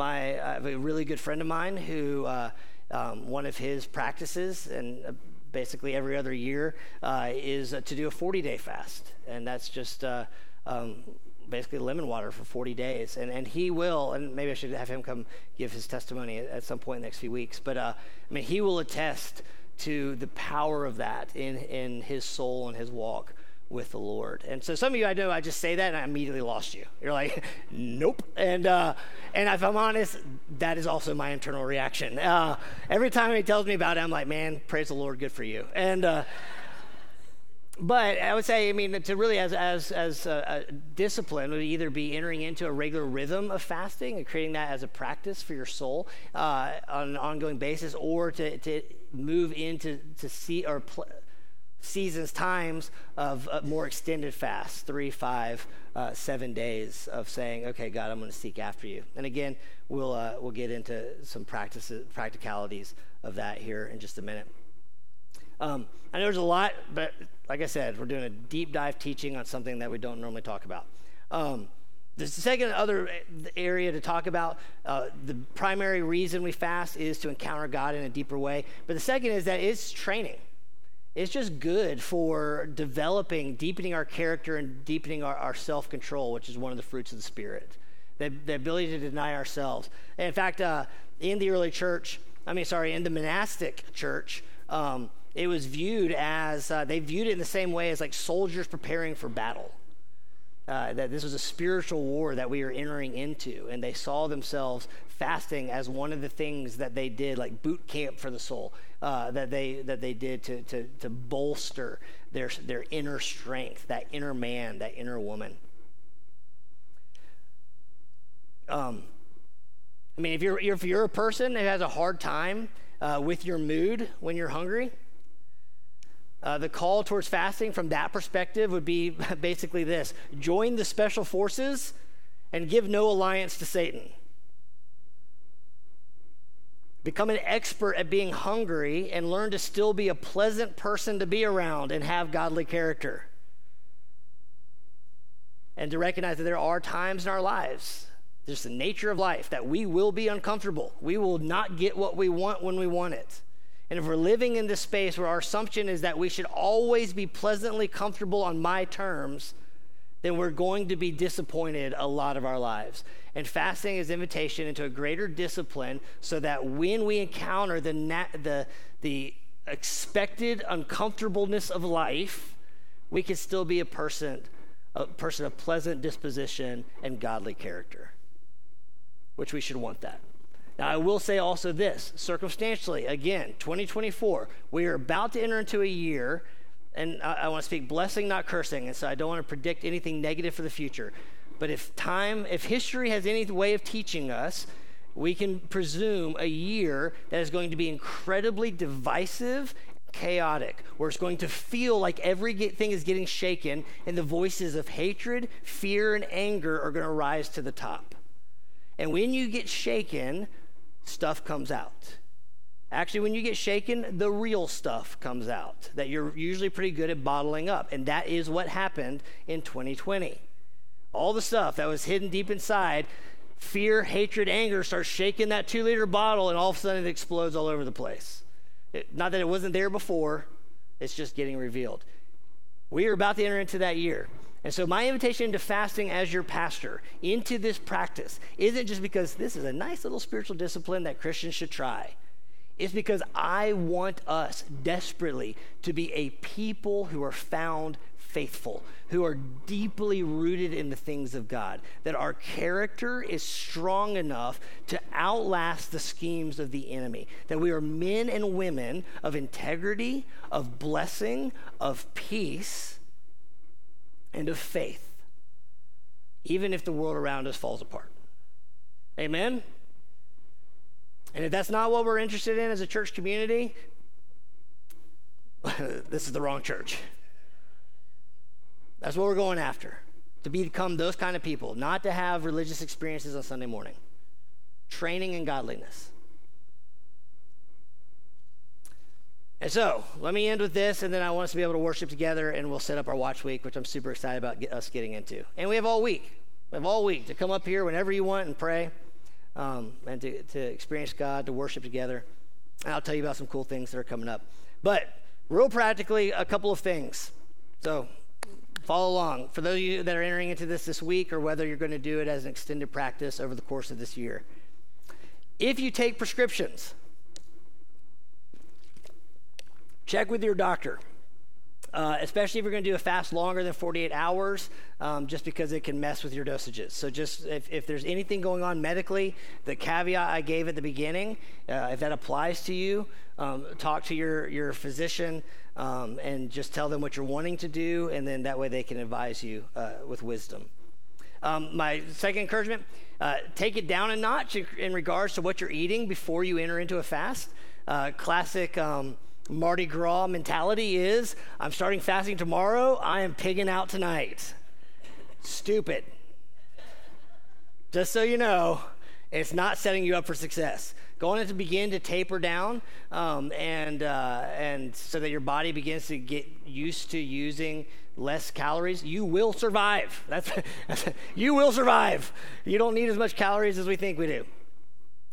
I have a really good friend of mine who one of his practices, and basically every other year, is to do a 40-day fast, and that's just basically lemon water for 40 days. And he will, and maybe I should have him come give his testimony at some point in the next few weeks. But I mean, he will attest to the power of that in his soul and his walk with the Lord. And so some of you, I know I just say that and I immediately lost you. You're like, nope. And if I'm honest, that is also my internal reaction. Every time he tells me about it, I'm like, man, praise the Lord, good for you. And but I would say, I mean, to really as a discipline would either be entering into a regular rhythm of fasting and creating that as a practice for your soul on an ongoing basis, or to move into times of more extended fasts, 3, 5, 7 days of saying, okay, God, I'm going to seek after you. And again, we'll get into some practicalities of that here in just a minute. I know there's a lot, but like I said, we're doing a deep dive teaching on something that we don't normally talk about. The second other area to talk about, the primary reason we fast is to encounter God in a deeper way. But the second is that it's training. It's just good for developing, deepening our character and deepening our self-control, which is one of the fruits of the Spirit. the ability to deny ourselves. And in fact, in the early church, in the monastic church, it was viewed as, they viewed it in the same way as like soldiers preparing for battle. That this was a spiritual war that we are entering into, and they saw themselves fasting as one of the things that they did, like boot camp for the soul, that they did to bolster their inner strength, that inner man, that inner woman. If you're a person that has a hard time with your mood when you're hungry, the call towards fasting from that perspective would be basically this: join the special forces and give no alliance to Satan. Become an expert at being hungry and learn to still be a pleasant person to be around and have godly character. And to recognize that there are times in our lives, just the nature of life, that we will be uncomfortable. We will not get what we want when we want it. And if we're living in this space where our assumption is that we should always be pleasantly comfortable on my terms, then we're going to be disappointed a lot of our lives. And fasting is invitation into a greater discipline so that when we encounter the expected uncomfortableness of life, we can still be a person of pleasant disposition and godly character, which we should want that. Now, I will say also this, circumstantially, again, 2024, we are about to enter into a year, and I want to speak blessing, not cursing, and so I don't want to predict anything negative for the future. But if history has any way of teaching us, we can presume a year that is going to be incredibly divisive, chaotic, where it's going to feel like everything is getting shaken, and the voices of hatred, fear, and anger are going to rise to the top. And when you get shaken, stuff comes out. Actually, when you get shaken, the real stuff comes out that you're usually pretty good at bottling up. And that is what happened in 2020. All the stuff that was hidden deep inside, fear, hatred, anger, starts shaking that 2-liter bottle, and all of a sudden it explodes all over the place. Not that it wasn't there before, it's just getting revealed. We are about to enter into that year. And so my invitation to fasting as your pastor into this practice isn't just because this is a nice little spiritual discipline that Christians should try. It's because I want us desperately to be a people who are found faithful, who are deeply rooted in the things of God, that our character is strong enough to outlast the schemes of the enemy, that we are men and women of integrity, of blessing, of peace, and of faith, even if the world around us falls apart. Amen? And if that's not what we're interested in as a church community, this is the wrong church. That's what we're going after, to become those kind of people, not to have religious experiences on Sunday morning. Training in godliness. And so, let me end with this, and then I want us to be able to worship together, and we'll set up our watch week, which I'm super excited about us getting into. And we have all week. We have all week to come up here whenever you want and pray, and to experience God, to worship together. And I'll tell you about some cool things that are coming up. But real practically, a couple of things. So, follow along. For those of you that are entering into this week, or whether you're going to do it as an extended practice over the course of this year. If you take prescriptions, check with your doctor, especially if you're going to do a fast longer than 48 hours, just because it can mess with your dosages. So just if there's anything going on medically, the caveat I gave at the beginning, if that applies to you, talk to your physician and just tell them what you're wanting to do, and then that way they can advise you with wisdom. My second encouragement, take it down a notch in regards to what you're eating before you enter into a fast. Classic Mardi Gras mentality is, I'm starting fasting tomorrow, I am pigging out tonight. Stupid. Just so you know, it's not setting you up for success. Going to begin to taper down, and so that your body begins to get used to using less calories. You will survive. You will survive. You don't need as much calories as we think we do.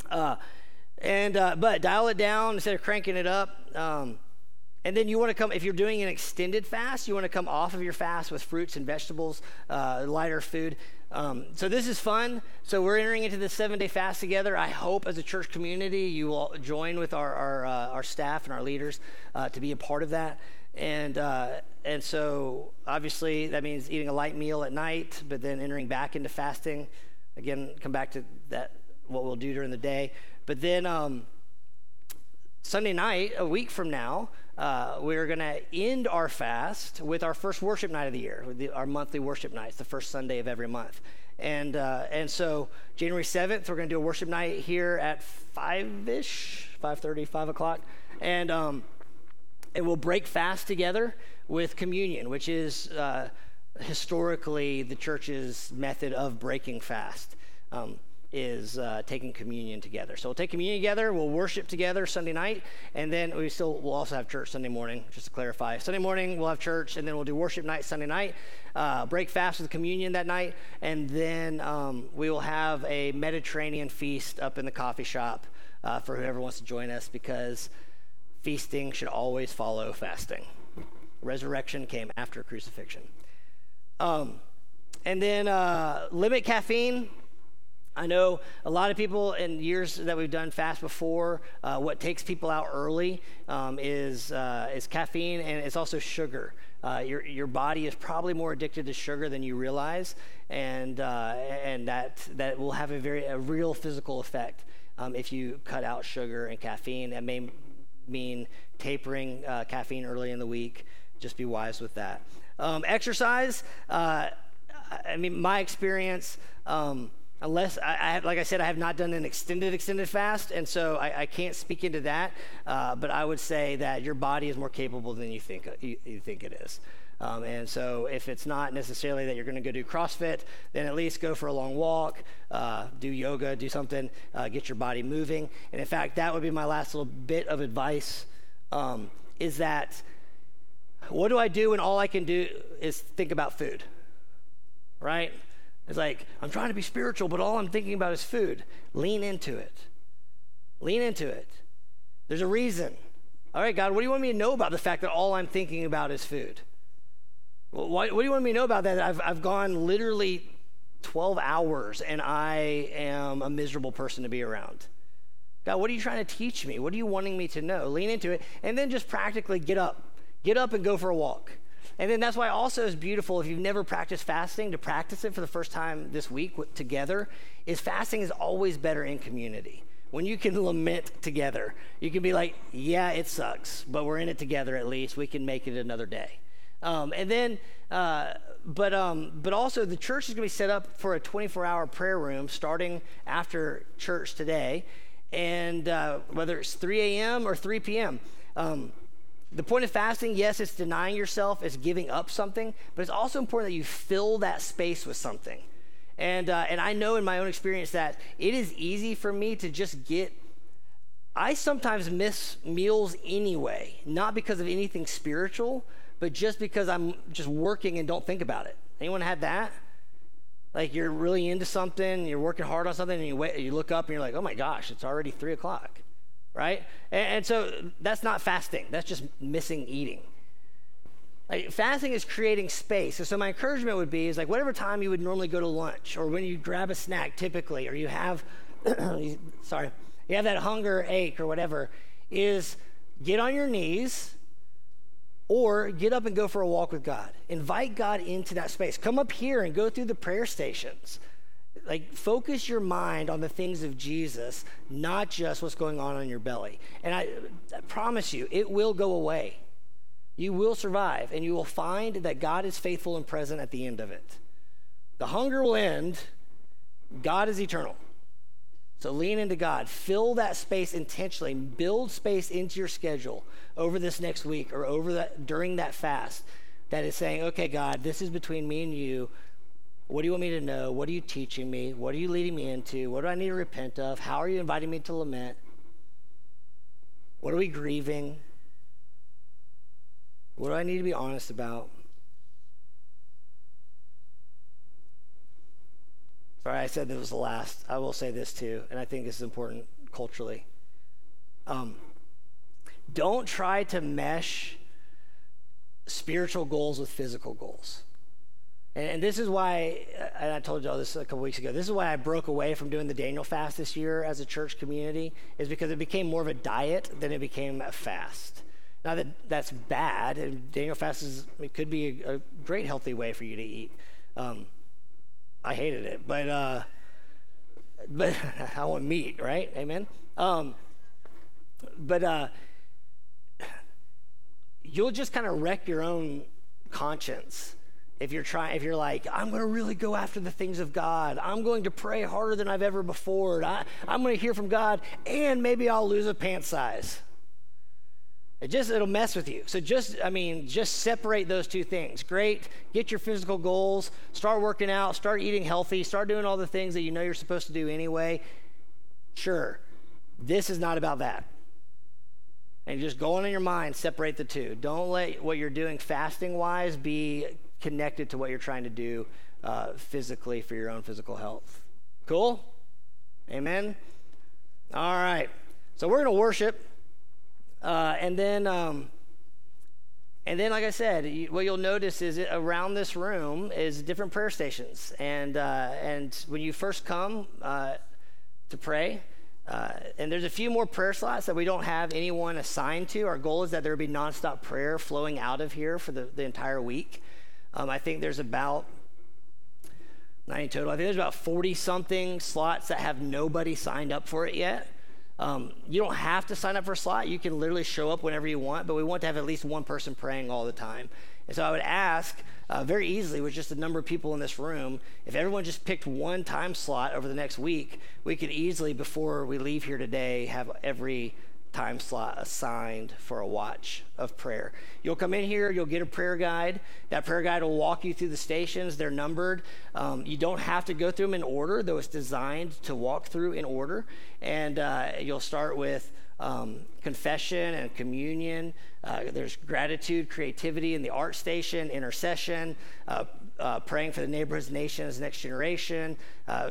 But dial it down instead of cranking it up. And then you want to come, if you're doing an extended fast, you want to come off of your fast with fruits and vegetables, lighter food. So this is fun. So we're entering into this 7-day fast together. I hope as a church community you will join with our staff and our leaders to be a part of that. And so obviously that means eating a light meal at night, but then entering back into fasting. Again, come back to that, what we'll do during the day. But then Sunday night, a week from now, we're going to end our fast with our first worship night of the year, our monthly worship nights, the first Sunday of every month. And so January 7th, we're going to do a worship night here at 5-ish, 5:30, 5 o'clock. And we'll break fast together with communion, which is historically the church's method of breaking fast. Is taking communion together. So we'll take communion together, we'll worship together Sunday night, and then we'll also have church Sunday morning, just to clarify. Sunday morning, we'll have church, and then we'll do worship night Sunday night, break fast with communion that night, and then we will have a Mediterranean feast up in the coffee shop for whoever wants to join us, because feasting should always follow fasting. Resurrection came after crucifixion. And then limit caffeine. I know a lot of people in years that we've done fast before, what takes people out early is caffeine, and it's also sugar. Your body is probably more addicted to sugar than you realize, and that will have a real physical effect if you cut out sugar and caffeine. That may mean tapering caffeine early in the week. Just be wise with that. Exercise. I mean, my experience. Unless, like I said, I have not done an extended fast, and so I can't speak into that, but I would say that your body is more capable than you think it is. And so if it's not necessarily that you're going to go do CrossFit, then at least go for a long walk, do yoga, do something, get your body moving. And in fact, that would be my last little bit of advice, is that what do I do when all I can do is think about food, right? It's like, I'm trying to be spiritual, but all I'm thinking about is food. Lean into it. Lean into it. There's a reason. All right, God, what do you want me to know about the fact that all I'm thinking about is food? Well, what do you want me to know about that? I've gone literally 12 hours, and I am a miserable person to be around. God, what are you trying to teach me? What are you wanting me to know? Lean into it, and then just practically get up. Get up and go for a walk. And then that's why also it's beautiful, if you've never practiced fasting, to practice it for the first time this week together, is fasting is always better in community. When you can lament together, you can be like, yeah, it sucks, but we're in it together at least. We can make it another day. And then, but also the church is going to be set up for a 24-hour prayer room starting after church today, and whether it's 3 a.m. or 3 p.m., the point of fasting, yes, it's denying yourself, it's giving up something, but it's also important that you fill that space with something. And I know in my own experience that it is easy for me to just I sometimes miss meals anyway, not because of anything spiritual, but just because I'm just working and don't think about it. Anyone had that? Like you're really into something, you're working hard on something, and you look up and you're like, oh my gosh, it's already 3 o'clock. Right? And so that's not fasting. That's just missing eating. Like, fasting is creating space. So my encouragement would be is like whatever time you would normally go to lunch, or when you grab a snack typically, or you have, you have that hunger ache or whatever, is get on your knees or get up and go for a walk with God. Invite God into that space. Come up here and go through the prayer stations. Like, focus your mind on the things of Jesus, not just what's going on in your belly. And I promise you, it will go away. You will survive, and you will find that God is faithful and present at the end of it. The hunger will end. God is eternal. So lean into God. Fill that space intentionally. Build space into your schedule over this next week or during that fast that is saying, okay, God, this is between me and you. What do you want me to know? What are you teaching me? What are you leading me into? What do I need to repent of? How are you inviting me to lament? What are we grieving? What do I need to be honest about? Sorry, I said this was the last. I will say this too, and I think this is important culturally. Don't try to mesh spiritual goals with physical goals. And this is why, and I told y'all this a couple weeks ago, this is why I broke away from doing the Daniel Fast this year as a church community, is because it became more of a diet than it became a fast. Not that that's bad, and Daniel Fast is, it could be a great healthy way for you to eat. I hated it, but I want meat, right? Amen? You'll just kind of wreck your own conscience if you're like, I'm going to really go after the things of God. I'm going to pray harder than I've ever before. I'm going to hear from God, and maybe I'll lose a pant size. It'll mess with you. So just separate those two things. Great, get your physical goals, start working out, start eating healthy, start doing all the things that you know you're supposed to do anyway. Sure, this is not about that. And just go on in your mind, separate the two. Don't let what you're doing fasting-wise be connected to what you're trying to do physically for your own physical health. Cool? Amen? All right. So we're going to worship. And then, like I said, what you'll notice is around this room is different prayer stations. And when you first come to pray, and there's a few more prayer slots that we don't have anyone assigned to. Our goal is that there will be nonstop prayer flowing out of here for the entire week. I think there's about 90 total. I think there's about 40-something slots that have nobody signed up for it yet. You don't have to sign up for a slot. You can literally show up whenever you want, but we want to have at least one person praying all the time. And so I would ask very easily, with just the number of people in this room, if everyone just picked one time slot over the next week, we could easily, before we leave here today, have every time slot assigned for a watch of prayer. You'll come in here, you'll get a prayer guide. That prayer guide will walk you through the stations. They're numbered. You don't have to go through them in order, though it's designed to walk through in order. And you'll start with confession and communion. There's gratitude, creativity in the art station, intercession, praying for the neighborhoods, nations, next generation,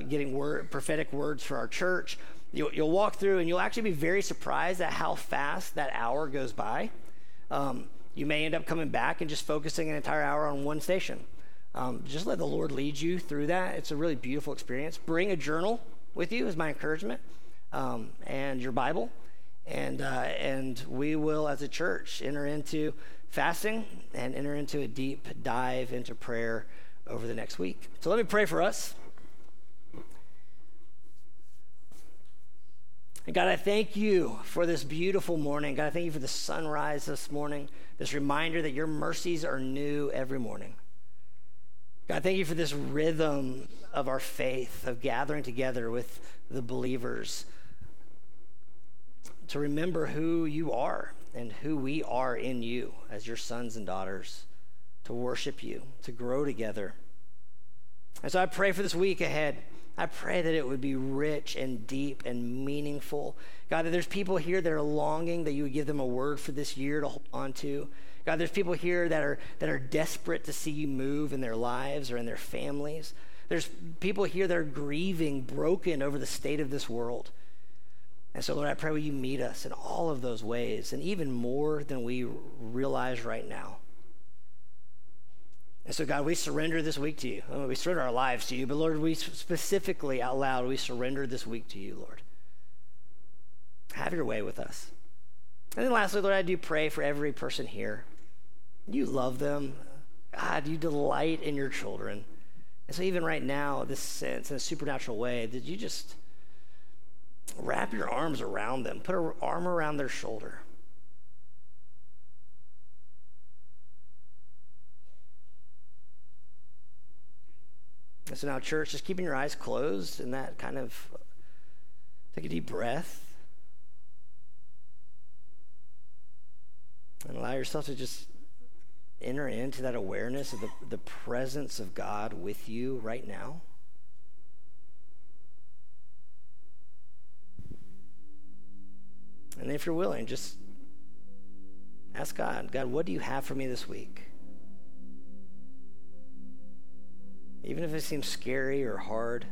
getting prophetic words for our church. You'll walk through, and you'll actually be very surprised at how fast that hour goes by. You may end up coming back and just focusing an entire hour on one station. Just let the Lord lead you through that. It's a really beautiful experience. Bring a journal with you is my encouragement, and your Bible. And we will, as a church, enter into fasting and enter into a deep dive into prayer over the next week. So let me pray for us. And God, I thank you for this beautiful morning. God, I thank you for the sunrise this morning, this reminder that your mercies are new every morning. God, thank you for this rhythm of our faith, of gathering together with the believers to remember who you are and who we are in you as your sons and daughters, to worship you, to grow together. And so I pray for this week ahead. I pray that it would be rich and deep and meaningful. God, that there's people here that are longing that you would give them a word for this year to hold on to. God, there's people here that are desperate to see you move in their lives or in their families. There's people here that are grieving, broken over the state of this world. And so, Lord, I pray will you meet us in all of those ways, and even more than we realize right now. And so, God, we surrender this week to you. I mean, we surrender our lives to you, but, Lord, we specifically out loud, we surrender this week to you, Lord. Have your way with us. And then lastly, Lord, I do pray for every person here. You love them. God, you delight in your children. And so even right now, this sense, in a supernatural way, that you just wrap your arms around them. Put an arm around their shoulder. So now, church, just keeping your eyes closed and that kind of, take a deep breath. And allow yourself to just enter into that awareness of the presence of God with you right now. And if you're willing, just ask God, God, what do you have for me this week? Even if it seems scary or hard,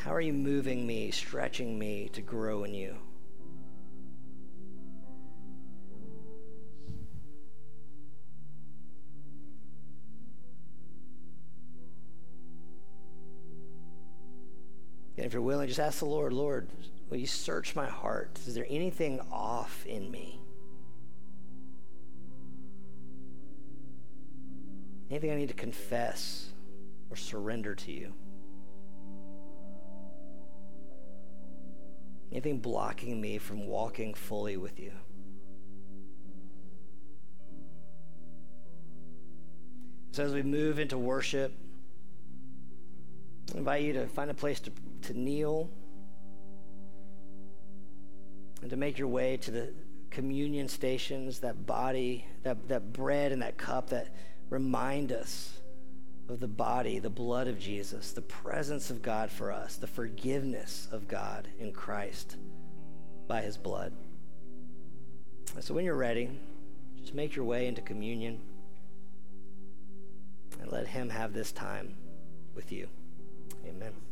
How are you moving me, stretching me to grow in you? And if you're willing, just ask the Lord, Lord, will you search my heart? Is there anything off in me? Anything I need to confess or surrender to you? Anything blocking me from walking fully with you? So as we move into worship, I invite you to find a place to kneel and to make your way to the communion stations, that body, that bread and that cup that remind us of the body, the blood of Jesus, the presence of God for us, the forgiveness of God in Christ by his blood. And so when you're ready, just make your way into communion and let him have this time with you. Amen.